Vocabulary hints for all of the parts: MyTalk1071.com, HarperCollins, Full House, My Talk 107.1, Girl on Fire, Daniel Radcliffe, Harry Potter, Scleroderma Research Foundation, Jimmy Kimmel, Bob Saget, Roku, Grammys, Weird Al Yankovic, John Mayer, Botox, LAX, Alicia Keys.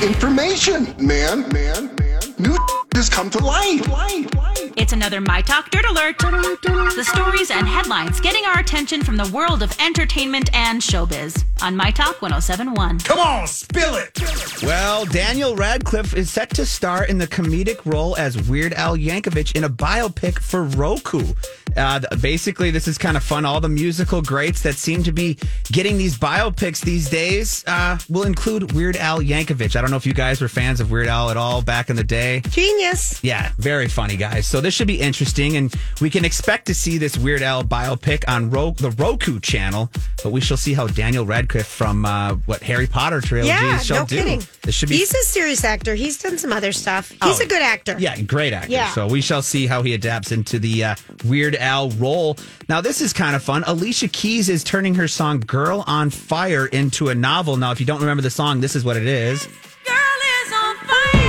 Information, man. New has come to life. It's another My Talk Dirt Alert. The stories and headlines getting our attention from the world of entertainment and showbiz on My Talk 107.1. Come on, spill it. Well, Daniel Radcliffe is set to star in the comedic role as Weird Al Yankovic in a biopic for Roku. Basically, this is kind of fun. All the musical greats that seem to be getting these biopics these days will include Weird Al Yankovic. I don't know if you guys were fans of Weird Al at all back in the day. Genius. Yeah, very funny, guys. So this should be interesting, and we can expect to see this Weird Al biopic on the Roku channel, but we shall see how Daniel Radcliffe from, Harry Potter trilogy shall do. Yeah, no kidding. This should be... He's a serious actor. He's done some other stuff. He's a good actor. Yeah, great actor. Yeah. So we shall see how he adapts into the Weird Al role. Now, this is kind of fun. Alicia Keys is turning her song Girl on Fire into a novel. Now, if you don't remember the song, this is what it is. Girl is on fire!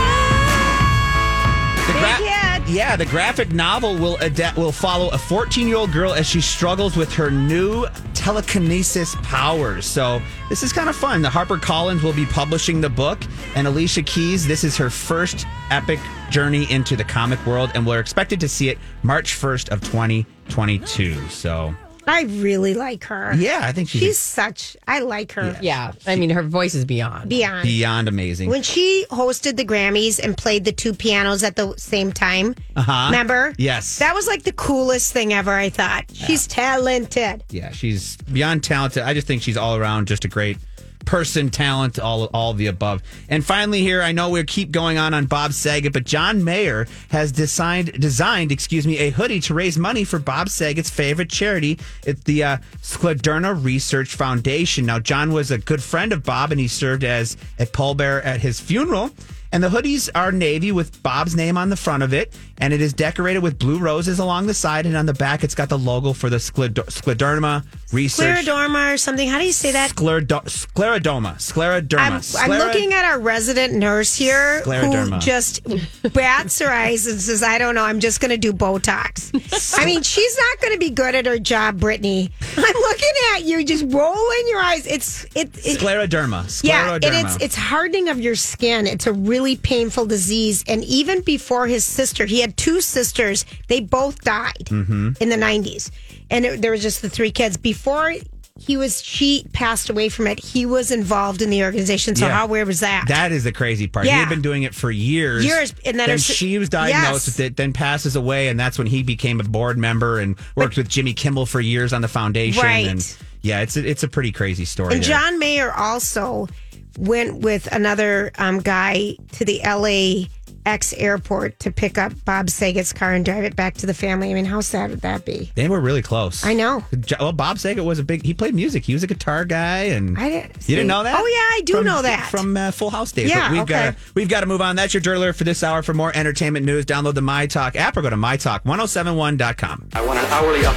The graphic novel will follow a 14-year-old girl as she struggles with her new telekinesis powers. So this is kind of fun. The HarperCollins will be publishing the book, and Alicia Keys, this is her first epic journey into the comic world, and we're expected to see it March 1st of 2022. So I really like her. Yeah, I think I like her. Yeah. I mean, her voice is beyond amazing. When she hosted the Grammys and played the two pianos at the same time, remember? Yes. That was like the coolest thing ever, I thought. Yeah. She's talented. Yeah, she's beyond talented. I just think she's all around just a great person, talent, all the above. And finally here, I know we'll keep going on Bob Saget, but John Mayer has designed a hoodie to raise money for Bob Saget's favorite charity. It's the Scleroderma Research Foundation. Now, John was a good friend of Bob, and he served as a pallbearer at his funeral. And the hoodies are navy with Bob's name on the front of it, and it is decorated with blue roses along the side, and on the back it's got the logo for the Scleroderma Research. Scleroderma or something. How do you say that? Scleroderma. Scleroderma. I'm looking at our resident nurse here who just bats her eyes and says, I don't know, I'm just going to do Botox. I mean, she's not going to be good at her job, Brittany. I'm looking at you, just rolling your eyes. It's Scleroderma. Yeah, and it's hardening of your skin. It's a really painful disease, and even before his sister, he had two sisters. They both died in the 90s, and there was just the three kids. Before she passed away from it, he was involved in the organization. So how weird was that? That is the crazy part. Yeah. He had been doing it for years, and then she was diagnosed with it, then passes away, and that's when he became a board member and worked with Jimmy Kimmel for years on the foundation. Right? And yeah, it's a pretty crazy story. And there. John Mayer also went with another guy to the LAX airport to pick up Bob Saget's car and drive it back to the family. I mean, how sad would that be? They were really close. I know. Well, Bob Saget he played music. He was a guitar guy, and you didn't know that? Oh, yeah, I do know that. From Full House days. Yeah, we've got to move on. That's your dirt alert for this hour. For more entertainment news, download the MyTalk app or go to MyTalk1071.com. I want an hourly up